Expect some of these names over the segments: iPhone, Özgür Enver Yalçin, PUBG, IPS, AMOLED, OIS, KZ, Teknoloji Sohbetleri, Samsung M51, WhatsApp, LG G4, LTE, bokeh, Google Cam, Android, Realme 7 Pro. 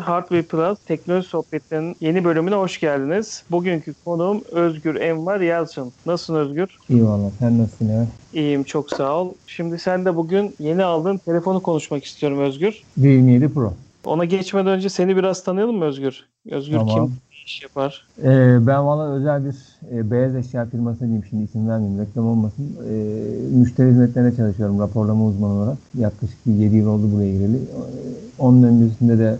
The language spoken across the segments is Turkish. Hardware Plus Teknoloji Sohbetleri'nin yeni bölümüne hoş geldiniz. Bugünkü konuğum Özgür Enver Yalçin. Nasılsın Özgür? İyi valla. Sen nasılsın ya? İyiyim, çok sağ ol. Şimdi sen de bugün yeni aldığın telefonu konuşmak istiyorum Özgür. Realme 7 Pro. Ona geçmeden önce seni biraz tanıyalım mı Özgür? Özgür tamam. Kim? İş yapar. Ben valla özel bir beyaz eşya firmasına diyeyim, şimdi isim vermeyeyim, reklam olmasın. Müşteri hizmetlerine çalışıyorum raporlama uzmanı olarak. Yaklaşık 7 yıl oldu buraya gireli. Onun öncesinde de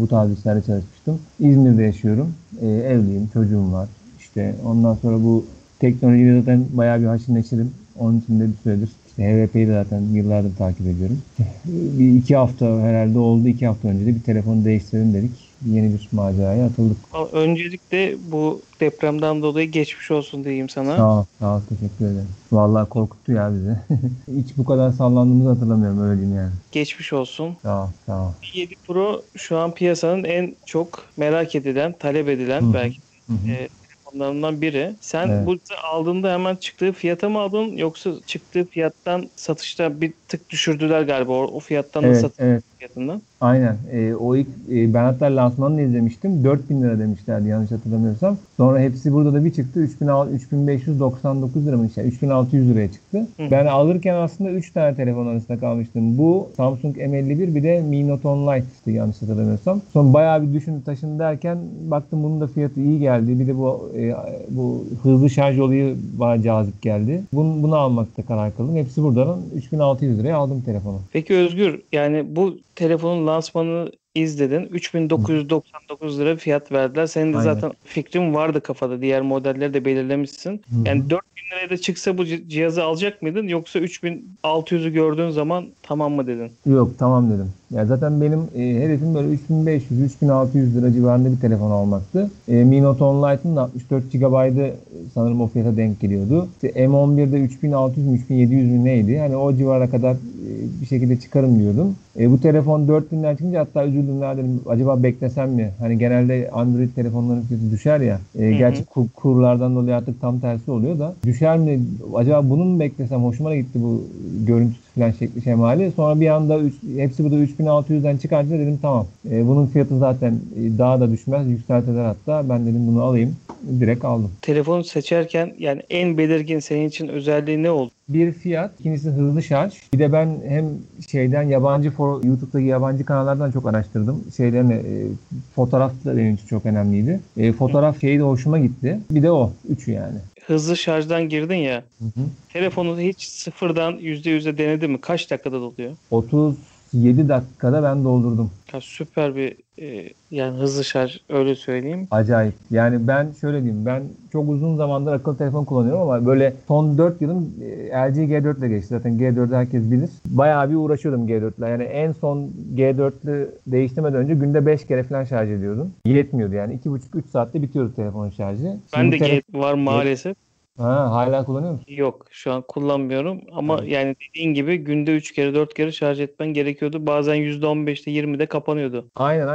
bu tarz işlerde çalışmıştım. İzmir'de yaşıyorum. Evliyim, çocuğum var. İşte ondan sonra bu teknolojiyle zaten bayağı bir haşır neşirim. Onun için de bir süredir işte HVP'yi de zaten yıllardır takip ediyorum. Bir 2 hafta herhalde oldu. 2 hafta önce de bir telefonu değiştirelim dedik. Yeni bir maceraya atıldık. Öncelikle bu depremden dolayı geçmiş olsun diyeyim sana. Sağ ol, teşekkür ederim. Vallahi korkuttu ya bizi. Hiç bu kadar sallandığımızı hatırlamıyorum, öyle diyeyim yani. Geçmiş olsun. Sağ ol. 7 Pro şu an piyasanın en çok merak edilen, talep edilen belki telefonlarından biri. Sen bu aldığında hemen çıktığı fiyata mı aldın, yoksa çıktığı fiyattan satışta bir tık düşürdüler galiba o fiyattan da satıldı? Evet. Fiyatından. Aynen. Ben hatta lansmanını izlemiştim. 4.000 lira demişlerdi yanlış hatırlamıyorsam. Sonra hepsi burada da bir çıktı. 3.599 lira mı? Yani 3.600 liraya çıktı. Hı. Ben alırken aslında 3 tane telefon arasında kalmıştım. Bu Samsung M51, bir de Mi Note 10 Lite'ti yanlış hatırlamıyorsam. Sonra bayağı bir düşündüm taşındım derken baktım bunun da fiyatı iyi geldi. Bir de bu hızlı şarj olayı bana cazip geldi. Bunu almakta karar kıldım. Hepsi buradan 3.600 liraya aldım telefonu. Peki Özgür, yani bu telefonun lansmanını izledin. 3.999 lira fiyat verdiler. Senin de zaten fikrin vardı kafada. Diğer modelleri de belirlemişsin. Yani 4.000 liraya da çıksa bu cihazı alacak mıydın? Yoksa 3.600'ü gördüğün zaman tamam mı dedin? Yok, tamam dedim. Ya zaten benim hedefim böyle 3.500-3.600 lira civarında bir telefon almaktı. Mi Note 10 Lite'ın da 64 GB'ı sanırım o fiyata denk geliyordu. İşte M11'de 3.600-3.700 mi neydi? Hani o civara kadar bir şekilde çıkarım diyordum. Bu telefon 4.000 lira çıkınca hatta üzüldüm, dedim acaba beklesem mi? Hani genelde Android telefonların fiyatı düşer ya. Gerçi kurlardan dolayı artık tam tersi oluyor da. Düşer mi? Acaba bunu mu beklesem? Hoşuma gitti bu görüntüsü falan şekli şemali. Sonra bir anda hepsi burada 3.600'den çıkardı, dedim tamam. Bunun fiyatı zaten daha da düşmez. Yükseltiler hatta. Ben dedim bunu alayım. Direkt aldım. Telefonu seçerken yani en belirgin senin için özelliği ne oldu? Bir fiyat, ikincisi hızlı şarj. Bir de ben hem YouTube'daki yabancı kanallardan çok araştırdım. Fotoğraf da benim için çok önemliydi. Fotoğraf şeyi de hoşuma gitti. Bir de o. Üçü yani. Hızlı şarjdan girdin ya. Telefonu hiç sıfırdan %100'e denedin mi? Kaç dakikada doluyor? 37 dakikada ben doldurdum. Ya süper bir yani hızlı şarj, öyle söyleyeyim. Acayip. Yani ben şöyle diyeyim. Ben çok uzun zamandır akıllı telefon kullanıyorum ama böyle son 4 yılım LG G4 ile geçti. Zaten G4'ü herkes bilir. Bayağı bir uğraşıyordum G4'le. Yani en son G4'lü değiştirmeden önce günde 5 kere falan şarj ediyordum. Yetmiyordu yani. 2,5-3 saatte bitiyordu telefonun şarjı. Şimdi ben de G4 var maalesef. Hala kullanıyor musun? Yok, şu an kullanmıyorum ama yani dediğin gibi günde 3 kere 4 kere şarj etmen gerekiyordu. Bazen %15'te 20'de kapanıyordu. Aynen.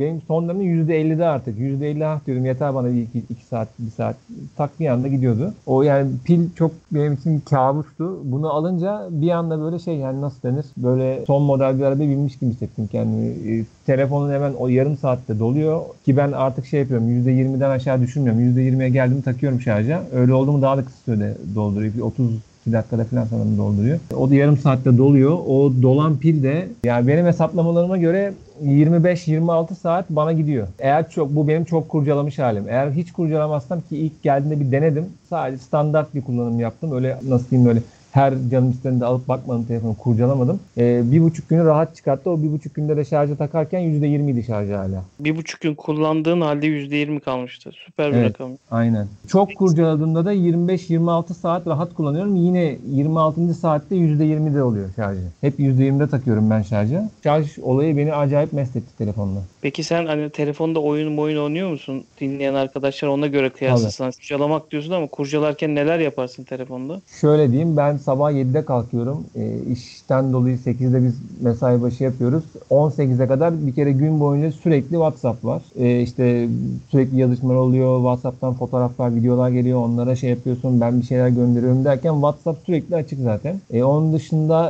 Benim son dönemde %50'de artık. %50 diyorum yeter bana, 2 saat 1 saat tak bir anda gidiyordu. O yani pil çok benim için kabustu. Bunu alınca bir anda böyle yani nasıl denir? Böyle son model bir arabaya binmiş gibi hissettim kendimi. Telefonun hemen o yarım saatte doluyor ki ben artık yapıyorum, %20'den aşağı düşünmüyorum. %20'ye geldim, takıyorum şarja. Öyle oldu mu daha da kısa sürede dolduruyor. 32 dakikada falan sanırım dolduruyor. O da yarım saatte doluyor. O dolan pil de yani benim hesaplamalarıma göre 25-26 saat bana gidiyor. Eğer bu benim çok kurcalamış halim. Eğer hiç kurcalamazsam, ki ilk geldiğinde bir denedim. Sadece standart bir kullanım yaptım. Öyle nasıl diyeyim, böyle her canım istediğinde alıp bakmadım, telefonu kurcalamadım. 1,5 günü rahat çıkarttı. O 1,5 günde de şarja takarken %20'ydi şarjı hala. 1,5 gün kullandığın halde %20 kalmıştı. Süper bir rakam. Aynen. Çok kurcaladığımda da 25-26 saat rahat kullanıyorum. Yine 26. saatte %20'de oluyor şarjı. Hep %20'de takıyorum ben şarja. Şarj olayı beni acayip mest etti telefonla. Peki sen hani telefonda oyun oynuyor musun? Dinleyen arkadaşlar ona göre kıyaslasana. Kurcalamak diyorsun ama kurcalarken neler yaparsın telefonda? Şöyle diyeyim, ben sabah 7'de kalkıyorum. İşten dolayı 8'de biz mesai başı yapıyoruz. 18'e kadar bir kere gün boyunca sürekli WhatsApp var. İşte sürekli yazışmalar oluyor. WhatsApp'tan fotoğraflar, videolar geliyor. Onlara yapıyorsun. Ben bir şeyler gönderiyorum derken WhatsApp sürekli açık zaten. Onun dışında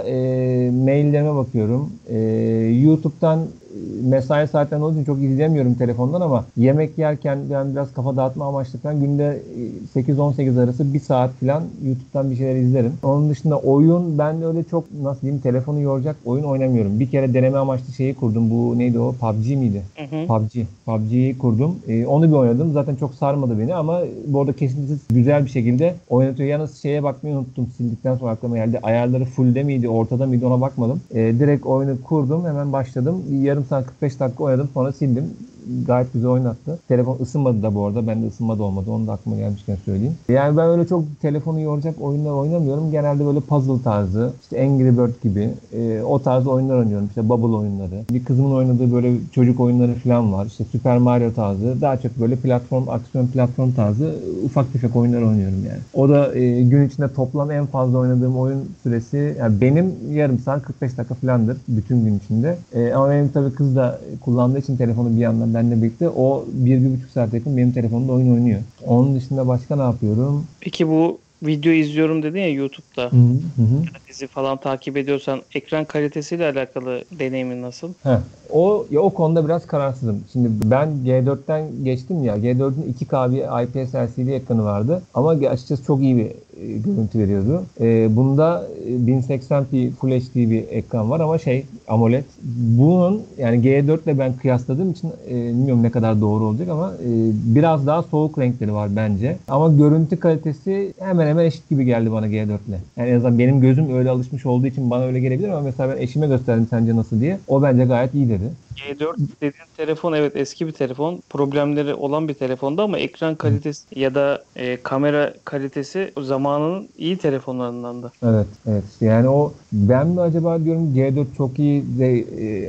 maillerime bakıyorum. YouTube'dan mesai saatlerinde olduğu için çok izleyemiyorum telefondan, ama yemek yerken yani biraz kafa dağıtma amaçlı falan günde 8-18 arası 1 saat falan YouTube'dan bir şeyler izlerim. Onun dışında oyun, ben öyle çok nasıl diyeyim telefonu yoracak oyun oynamıyorum. Bir kere deneme amaçlı şeyi kurdum. Bu neydi o? PUBG miydi? PUBG'yi kurdum. Onu bir oynadım. Zaten çok sarmadı beni ama bu arada kesintisiz güzel bir şekilde oynatıyor. Yalnız şeye bakmayı unuttum. Sildikten sonra aklıma geldi. Ayarları fullde miydi, ortada mıydı ona bakmadım. Direkt oyunu kurdum. Hemen başladım. Yarım saat 45 dakika oynadım. Sonra sildim. Gayet güzel oynattı. Telefon ısınmadı da bu arada. Ben de ısınma da olmadı. Onu da aklıma gelmişken söyleyeyim. Yani ben öyle çok telefonu yoracak oyunlar oynamıyorum. Genelde böyle puzzle tarzı, işte Angry Bird gibi o tarz oyunlar oynuyorum. İşte Bubble oyunları. Bir kızımın oynadığı böyle çocuk oyunları falan var. İşte Super Mario tarzı. Daha çok böyle platform, aksiyon platform tarzı ufak tefek oyunlar oynuyorum yani. O da gün içinde toplam en fazla oynadığım oyun süresi yani benim yarım saat 45 dakika falandır bütün gün içinde. Ama benim tabii kız da kullandığı için telefonu bir yandan benle birlikte o 1-1,5 saat yakın benim telefonumda oyun oynuyor. Onun dışında başka ne yapıyorum? Peki bu video izliyorum dedin ya YouTube'da. Dizi falan takip ediyorsan ekran kalitesiyle alakalı deneyimin nasıl? O konuda biraz kararsızım. Şimdi ben G4'ten geçtim ya. G4'ün 2K bir IPS LCD ekranı vardı. Ama açıkçası çok iyi bir görüntü veriyordu. Bunda 1080p Full HD bir ekran var ama AMOLED. Bunun yani G4'le ben kıyasladığım için bilmiyorum ne kadar doğru olacak ama biraz daha soğuk renkleri var bence. Ama görüntü kalitesi hemen hemen eşit gibi geldi bana G4'le. Yani en azından benim gözüm öyle alışmış olduğu için bana öyle gelebilir ama mesela ben eşime gösterdim sence nasıl diye. O bence gayet iyi dedi. G4 dediğin telefon evet eski bir telefon. Problemleri olan bir telefondu ama ekran kalitesi ya da kamera kalitesi zamanının iyi telefonlarından da. Evet. Yani ben mi acaba diyorum G4 çok iyi de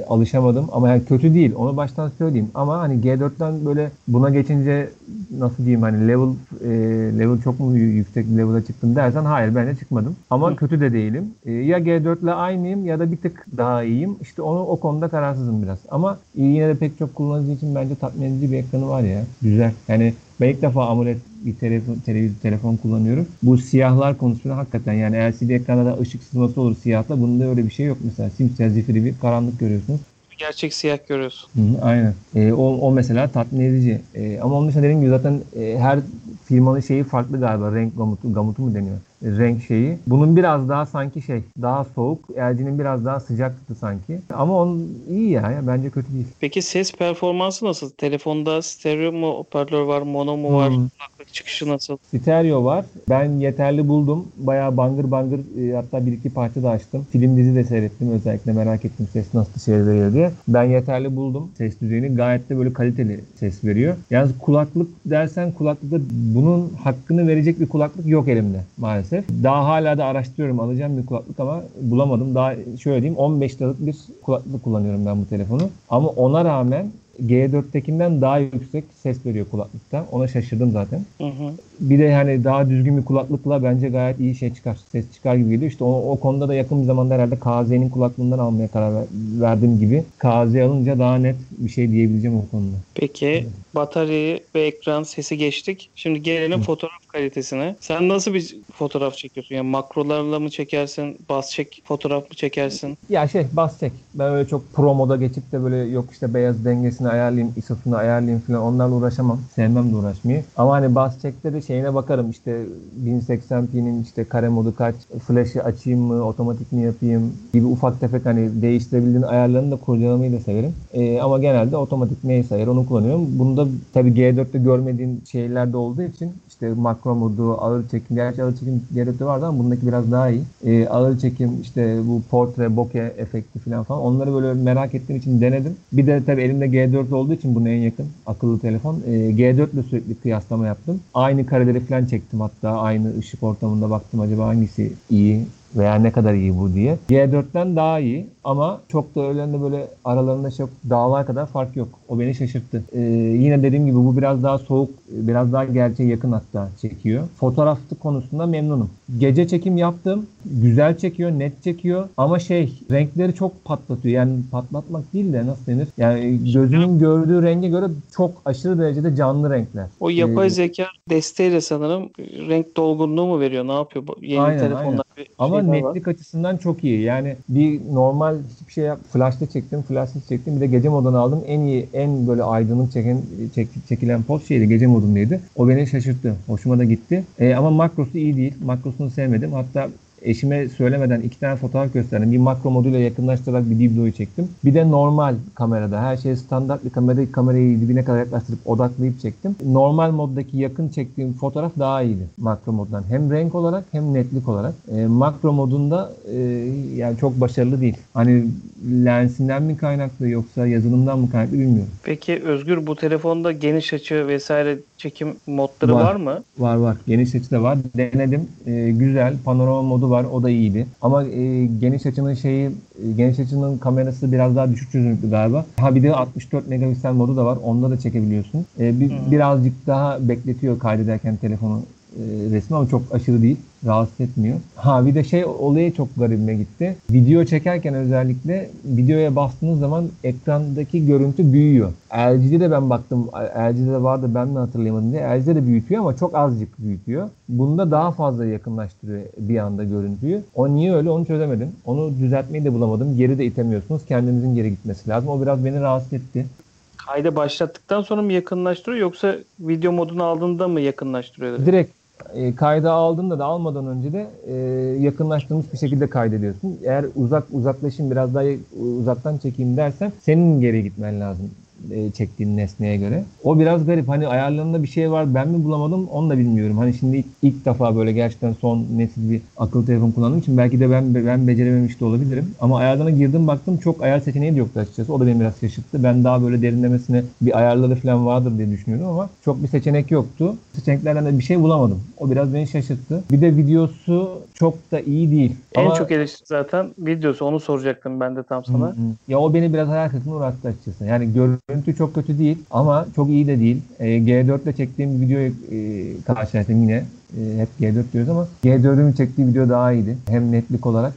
alışamadım ama yani kötü değil. Onu baştan söyleyeyim ama hani G4'ten böyle buna geçince nasıl diyeyim hani level çok mu yüksek bir level'a çıktım dersen hayır ben de çıkmadım. Ama kötü de değilim. Ya G4'le aynıyım ya da bir tık daha iyiyim. İşte o konuda kararsızım biraz. Ama yine de pek çok kullanıcı için bence tatmin edici bir ekranı var ya. Güzel. Yani ben ilk defa AMOLED bir telefon kullanıyorum. Bu siyahlar konusunda hakikaten yani LCD ekranda da ışık sızması olur siyahla. Bunda öyle bir şey yok mesela. Simsiyah zifiri bir karanlık görüyorsunuz. Gerçek siyah görüyorsun. Aynen. O mesela tatmin edici. Ama onun için dediğim gibi zaten her firmanın şeyi farklı galiba. Renk gamutu mu deniyor? Renk şeyi. Bunun biraz daha sanki daha soğuk. LG'nin biraz daha sıcaktı sanki. Ama onun iyi ya. Bence kötü değil. Peki ses performansı nasıl? Telefonda stereo mu hoparlör var? Mono mu var? Kulaklık çıkışı nasıl? Stereo var. Ben yeterli buldum. Bayağı bangır bangır hatta bir iki parça da açtım. Film dizi de seyrettim. Özellikle merak ettim ses nasıl şey veriyor diye. Ben yeterli buldum. Ses düzeyini gayet de böyle kaliteli ses veriyor. Yalnız kulaklık dersen kulaklıkta bunun hakkını verecek bir kulaklık yok elimde maalesef. Daha hala da araştırıyorum. Alacağım bir kulaklık ama bulamadım. Daha şöyle diyeyim 15 liralık bir kulaklık kullanıyorum ben bu telefonu. Ama ona rağmen G4'tekinden daha yüksek ses veriyor kulaklıkta. Ona şaşırdım zaten. Bir de hani daha düzgün bir kulaklıkla bence gayet iyi çıkar. Ses çıkar gibi geliyor. İşte o konuda da yakın bir zamanda herhalde KZ'nin kulaklığından almaya karar verdiğim gibi. KZ alınca daha net bir şey diyebileceğim o konuda. Peki bataryayı ve ekran sesi geçtik. Şimdi gelelim fotoğraf kalitesine. Sen nasıl bir fotoğraf çekiyorsun? Yani makrolarla mı çekersin? Bas-çek fotoğraf mı çekersin? Ya bas-çek. Ben öyle çok pro moda geçip de böyle yok işte beyaz dengesini ayarlayayım, ISO'sunu ayarlayayım falan onlarla uğraşamam. Sevmem de uğraşmayı. Ama hani bas çekte de şeyine bakarım işte 1080p'nin işte kare modu kaç, flash'ı açayım mı, otomatik mi yapayım gibi ufak tefek hani değiştirebildiğin ayarlarını da kurcalamayı da severim. Ama genelde otomatik neyse ayar onu kullanıyorum. Bunda tabii G4'te görmediğin şeyler de olduğu için işte makro modu, ağır çekim, gerçi ağır çekim G4'te vardı ama bundaki biraz daha iyi. Ağır çekim işte bu portre, bokeh efekti falan onları böyle merak ettiğim için denedim. Bir de tabii elimde G4 olduğu için buna en yakın akıllı telefon. G4 ile sürekli kıyaslama yaptım. Aynı kareleri falan çektim hatta. Aynı ışık ortamında baktım acaba hangisi iyi veya ne kadar iyi bu diye. G4'ten daha iyi ama çok da öğlende böyle aralarında çok dağlar kadar fark yok. O beni şaşırttı. Yine dediğim gibi bu biraz daha soğuk, biraz daha gerçeğe yakın hatta çekiyor. Fotoğraf konusunda memnunum. Gece çekim yaptım. Güzel çekiyor, net çekiyor ama renkleri çok patlatıyor. Yani patlatmak değil de nasıl denir? Yani gözünün gördüğü renge göre çok aşırı derecede canlı renkler. O yapay zeka desteğiyle sanırım renk dolgunluğu mu veriyor? Ne yapıyor? Yeni telefonlar. Ama netlik açısından çok iyi. Yani bir normal hiçbir şey flash'ta çektim, flash'sız çektim. Bir de gece modunu aldım. En iyi, en böyle aydınlık çekilen poz şeydi. Gece modundaydı. O beni şaşırttı. Hoşuma da gitti. Ama makrosu iyi değil. Makrosunu sevmedim. Hatta eşime söylemeden 2 tane fotoğraf gösterdim. Bir makro moduyla yakınlaştırarak bir dibloyu çektim. Bir de normal kamerada. Her şey standart bir kamerada. Kamerayı dibine kadar yaklaştırıp odaklayıp çektim. Normal moddaki yakın çektiğim fotoğraf daha iyiydi makro moddan. Hem renk olarak hem netlik olarak. Makro modunda yani çok başarılı değil. Hani lensinden mi kaynaklı yoksa yazılımdan mı kaynaklı bilmiyorum. Peki Özgür, bu telefonda geniş açı vesaire çekim modları var mı? Var var. Geniş açı da var. Denedim. Güzel. Panorama modu var. O da iyiydi. Ama geniş açının kamerası biraz daha düşük çözünürlüklü galiba. Ha bir de 64 megapiksel modu da var. Onda da çekebiliyorsun. Birazcık daha bekletiyor kaydederken telefonu resmi ama çok aşırı değil. Rahatsız etmiyor. Ha bir de olayı çok garibime gitti. Video çekerken özellikle videoya bastığınız zaman ekrandaki görüntü büyüyor. LG'de de ben baktım. LG'de de vardı, ben mi hatırlayamadım diye. LG'de de büyütüyor ama çok azıcık büyütüyor. Bunda daha fazla yakınlaştırıyor bir anda görüntüyü. O niye öyle onu çözemedim. Onu düzeltmeyi de bulamadım. Geri de itemiyorsunuz. Kendinizin geri gitmesi lazım. O biraz beni rahatsız etti. Kayda başlattıktan sonra mı yakınlaştırıyor yoksa video modunu aldığında mı yakınlaştırıyor? Direkt kayda aldığında da almadan önce de yakınlaştırılmış bir şekilde kaydediyorsun. Eğer uzaklaşayım biraz daha uzaktan çekeyim dersen senin geri gitmen lazım çektiğin nesneye göre. O biraz garip. Hani ayarlarında bir şey var, ben mi bulamadım onu da bilmiyorum. Hani şimdi ilk defa böyle gerçekten son nesil bir akıllı telefon kullandığım için belki de ben becerememiş de olabilirim. Ama ayarlarına girdim baktım, çok ayar seçeneği de yoktu açıkçası. O da beni biraz şaşırttı. Ben daha böyle derinlemesine bir ayarları falan vardır diye düşünüyordum ama çok bir seçenek yoktu. Seçeneklerden de bir şey bulamadım. O biraz beni şaşırttı. Bir de videosu çok da iyi değil. Çok eleştiri zaten videosu. Onu soracaktım ben de tam sana. Ya o beni biraz hayal kırıklığına uğrattı açıkçası. Yani görüntü çok kötü değil ama çok iyi de değil. G4 ile çektiğim videoyu karşılaştım yine. Hep G4 diyoruz ama G4'ün çektiği video daha iyiydi. Hem netlik olarak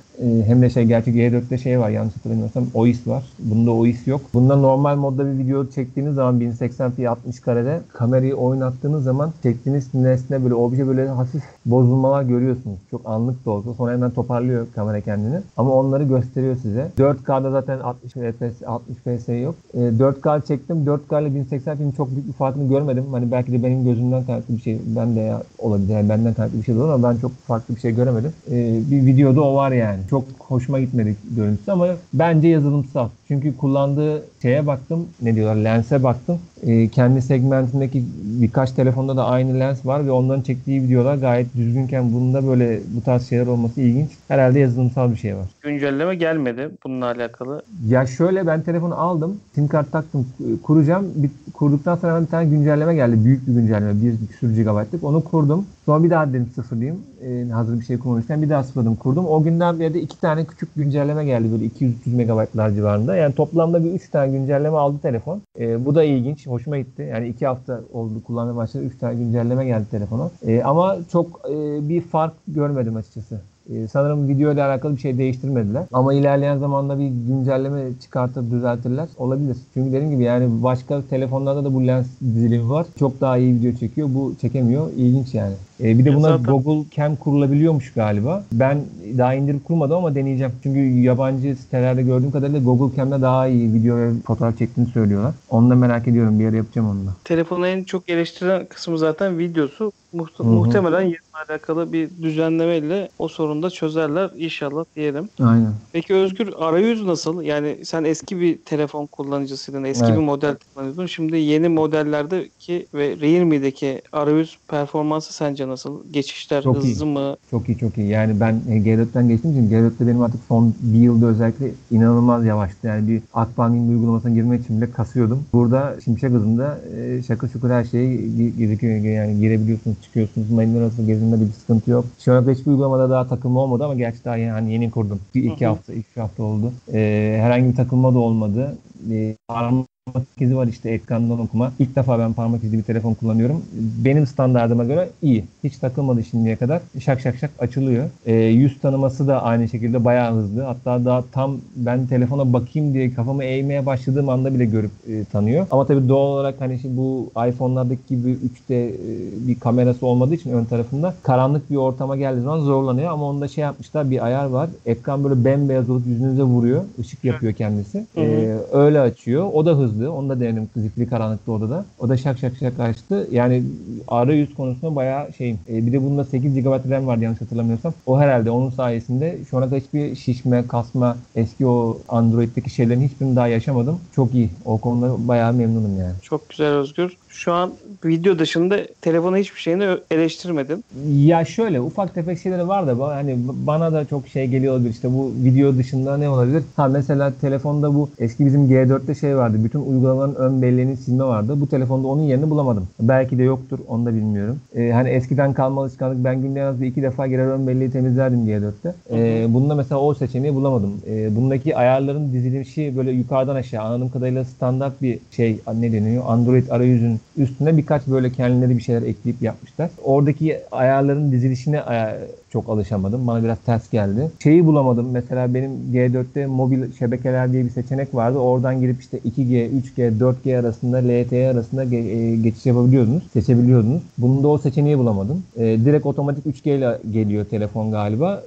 hem de gerçi G4'te var, yanlış hatırlamıyorsam OIS var. Bunda OIS yok. Bunda normal modda bir video çektiğiniz zaman 1080p 60 karede kamerayı oynattığınız zaman çektiğiniz nesne böyle obje böyle hafif bozulmalar görüyorsunuz. Çok anlık da olsa. Sonra hemen toparlıyor kamera kendini. Ama onları gösteriyor size. 4K'da zaten 60 FPS yok. 4K çektim. 4K ile 1080p'nin çok büyük bir farkını görmedim. Hani belki de benim gözümden kaynaklı bir şey. Ben de olabilir. Yani benden kaynaklı bir şey olur ama ben çok farklı bir şey göremedim. Bir videoda o var yani. Çok hoşuma gitmedi görüntüsü ama bence yazılımsal. Çünkü kullandığı şeye baktım, lense baktım. Kendi segmentindeki birkaç telefonda da aynı lens var ve onların çektiği videolar gayet düzgünken bunda böyle bu tarz şeyler olması ilginç. Herhalde yazılımsal bir şey var. Güncelleme gelmedi bununla alakalı. Ya şöyle, ben telefonu aldım, SIM kart taktım, kuracağım. Kurduktan sonra bir tane güncelleme geldi. Büyük bir güncelleme. 1-2 GB'lık. Onu kurdum. Sonra bir daha dedim sıfırlayayım. Hazır bir şey kurmamışken bir daha sıfırladım, kurdum. O günden beri de 2 tane küçük güncelleme geldi. Böyle 200-300 MB'lar civarında. Yani toplamda bir 3 tane güncelleme aldı telefon. Bu da ilginç. Hoşuma gitti. Yani 2 hafta oldu kullanmaya başladı. 3 tane güncelleme geldi telefona. Ama çok bir fark görmedim açıkçası. Sanırım video ile alakalı bir şey değiştirmediler. Ama ilerleyen zamanda bir güncelleme çıkartıp düzeltirler. Olabilir. Çünkü dediğim gibi yani başka telefonlarda da bu lens dizilimi var. Çok daha iyi video çekiyor. Bu çekemiyor. İlginç yani. Bir de buna Google Cam kurulabiliyormuş galiba. Ben daha indirip kurmadım ama deneyeceğim. Çünkü yabancı sitelerde gördüğüm kadarıyla Google Cam'da daha iyi video fotoğraf çektiğini söylüyorlar. Onu da merak ediyorum. Bir ara yapacağım onu da. Telefonun en çok eleştirilen kısmı zaten videosu. Muhtemelen yazılımla alakalı bir düzenlemeyle o sorunu da çözerler inşallah diyelim. Aynen. Peki Özgür, arayüz nasıl? Yani sen eski bir telefon kullanıcısıydın, bir model kullanıyordun. Şimdi yeni modellerdeki ve Realme'deki arayüz performansı sence nasıl? Geçişler çok hızlı mı? Çok iyi, çok iyi. Yani ben G4'ten geçtim için G4'te benim artık son bir yılda özellikle inanılmaz yavaştı. Yani bir Akbank'ın uygulamasına girmek için bile kasıyordum. Burada Şimşek hızında şakır şukur her şeye girebiliyorsunuz, çıkıyorsunuz. Mayınlar arası gezinimde bir sıkıntı yok. Şimdi hiçbir uygulamada daha takılma olmadı ama gerçi daha yeni kurdum. 2 hafta oldu. Herhangi bir takılma da olmadı. parmak izi var işte ekrandan okuma. İlk defa ben parmak izli bir telefon kullanıyorum. Benim standardıma göre iyi. Hiç takılmadı şimdiye kadar. Şak şak şak açılıyor. Yüz tanıması da aynı şekilde bayağı hızlı. Hatta daha tam ben telefona bakayım diye kafamı eğmeye başladığım anda bile görüp tanıyor. Ama tabii doğal olarak hani şimdi bu iPhone'lardaki gibi 3D bir kamerası olmadığı için ön tarafında karanlık bir ortama geldiği zaman zorlanıyor. Ama onda şey yapmışlar, bir ayar var. Ekran böyle bembeyaz olup yüzünüze vuruyor. Işık yapıyor kendisi. Öyle açıyor. O da hızlı. Onu da denedim. Zifiri karanlıkta odada. O da şak şak şak açtı. Yani arayüz konusunda bayağı şeyim. Bir de bunda 8 GB RAM vardı yanlış hatırlamıyorsam. O herhalde onun sayesinde şu ana kadar hiçbir şişme, kasma, eski o Android'deki şeylerin hiçbirini daha yaşamadım. Çok iyi. O konuda bayağı memnunum yani. Çok güzel Özgür. Şu an video dışında telefona hiçbir şeyini eleştirmedin. Ya şöyle ufak tefek şeyleri var da hani bana da çok şey geliyor işte bu video dışında ne olabilir? Ha mesela telefonda bu eski bizim G4'te şey vardı. Bütün uygulamaların ön belleğini silme vardı. Bu telefonda onun yerini bulamadım. Belki de yoktur. Onu da bilmiyorum. Hani eskiden kalma alışkanlık. Ben günde en az 2 defa girer ön belleği temizlerdim G4'te. Bunda mesela o seçeneği bulamadım. Bundaki ayarların dizilişi böyle yukarıdan aşağı. Anladığım kadarıyla standart bir şey ne deniyor? Android arayüzün üstüne birkaç böyle kendileri bir şeyler ekleyip yapmışlar. Oradaki ayarların dizilişine çok alışamadım. Bana biraz ters geldi. Şeyi bulamadım. Mesela benim G4'te mobil şebekeler diye bir seçenek vardı. Oradan girip işte 2G, 3G, 4G arasında, LTE arasında geçiş yapabiliyordunuz. Seçebiliyordunuz. Bunda o seçeneği bulamadım. Direkt otomatik 3G ile geliyor telefon galiba.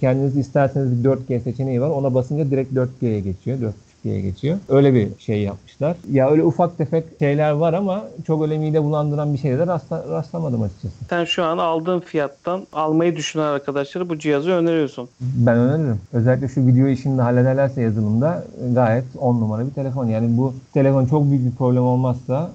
Kendiniz isterseniz 4G seçeneği var. Ona basınca direkt 4G'ye geçiyor. 4G'ye geçiyor. Öyle bir şey yapmışlar. Ya öyle ufak tefek şeyler var ama çok öyle mide bulandıran bir şeylere rastlamadım açıkçası. Sen şu an aldığın fiyattan almayı düşünen arkadaşlara bu cihazı öneriyorsun. Ben öneririm. Özellikle şu video işini de hallederlerse yazılımda gayet 10 numara bir telefon. Yani bu telefon çok büyük bir problem olmazsa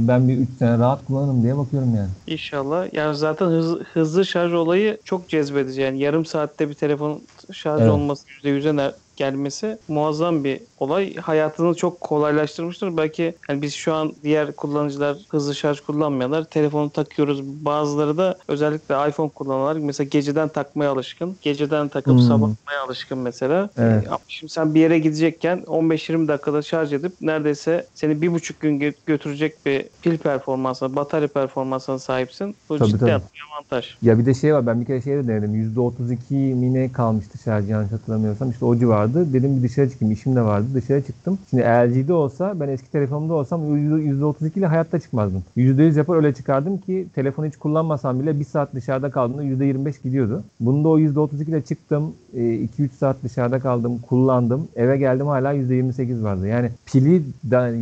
ben bir 3 sene rahat kullanırım diye bakıyorum yani. İnşallah. Yani zaten hızlı şarj olayı çok cezbedici. Yani yarım saatte bir telefon şarj olması %100'e gelmesi muazzam bir olay. Hayatını çok kolaylaştırmıştır. Belki yani biz şu an diğer kullanıcılar hızlı şarj kullanmayanlar telefonu takıyoruz. Bazıları da özellikle iPhone kullananlar mesela geceden takmaya alışkın. Geceden takıp sabahlamaya alışkın mesela. Evet. Şimdi sen bir yere gidecekken 15-20 dakikada şarj edip neredeyse seni 1,5 gün götürecek bir pil performansına, batarya performansına sahipsin. Bu ciddi bir avantaj. Ya bir de şey var. Ben bir kere şeyde denedim. %32 mine kalmıştı şarjı yanlış hatırlamıyorum. İşte o civarda. Dedim bir dışarı çıkayım. İşim de vardı. Dışarı çıktım. Şimdi LG'de olsa ben eski telefonumda olsam %32 ile hayatta çıkmazdım. %100 yapar öyle çıkardım ki telefonu hiç kullanmasam bile 1 saat dışarıda kaldığımda %25 gidiyordu. Bunda o %32 ile çıktım. 2-3 saat dışarıda kaldım. Kullandım. Eve geldim hala %28 vardı. Yani pili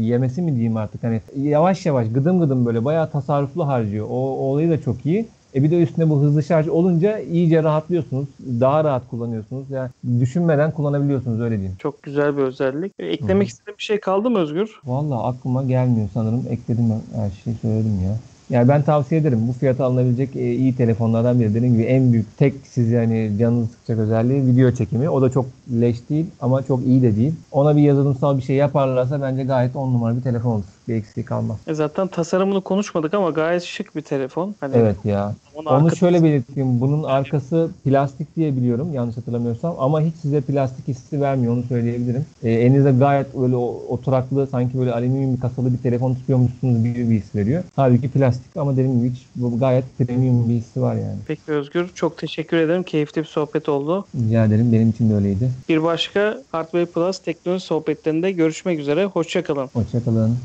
yemesi mi diyeyim artık. Hani yavaş yavaş gıdım gıdım böyle bayağı tasarruflu harcıyor. O olayı da çok iyi. Bir de üstüne bu hızlı şarj olunca iyice rahatlıyorsunuz. Daha rahat kullanıyorsunuz. Yani düşünmeden kullanabiliyorsunuz öyle diyeyim. Çok güzel bir özellik. Eklemek istediğin bir şey kaldı mı Özgür? Vallahi aklıma gelmiyor sanırım. Ekledim ben her şeyi söyledim ya. Yani ben tavsiye ederim. Bu fiyata alınabilecek iyi telefonlardan biri. Dediğim gibi en büyük tek sizi yani canını sıkacak özelliği video çekimi. O da çok leş değil ama çok iyi de değil. Ona bir yazılımsal bir şey yaparlarsa bence gayet 10 numara bir telefon olur. Bir eksiği kalmaz. Zaten tasarımını konuşmadık ama gayet şık bir telefon. Hani evet ya. Onu şöyle belirteyim. Bunun arkası plastik diye biliyorum yanlış hatırlamıyorsam ama hiç size plastik hissi vermiyor onu söyleyebilirim. Elinize gayet öyle oturaklı sanki böyle alüminyum bir kasalı bir telefon tutuyormuşsunuz gibi bir his veriyor. Halbuki plastik ama dediğim gibi hiç gayet premium bir hissi var yani. Peki Özgür çok teşekkür ederim. Keyifli bir sohbet oldu. Rica ederim. Benim için de öyleydi. Bir başka Hardware Plus teknoloji sohbetlerinde görüşmek üzere. Hoşça kalın. Hoşça kalın.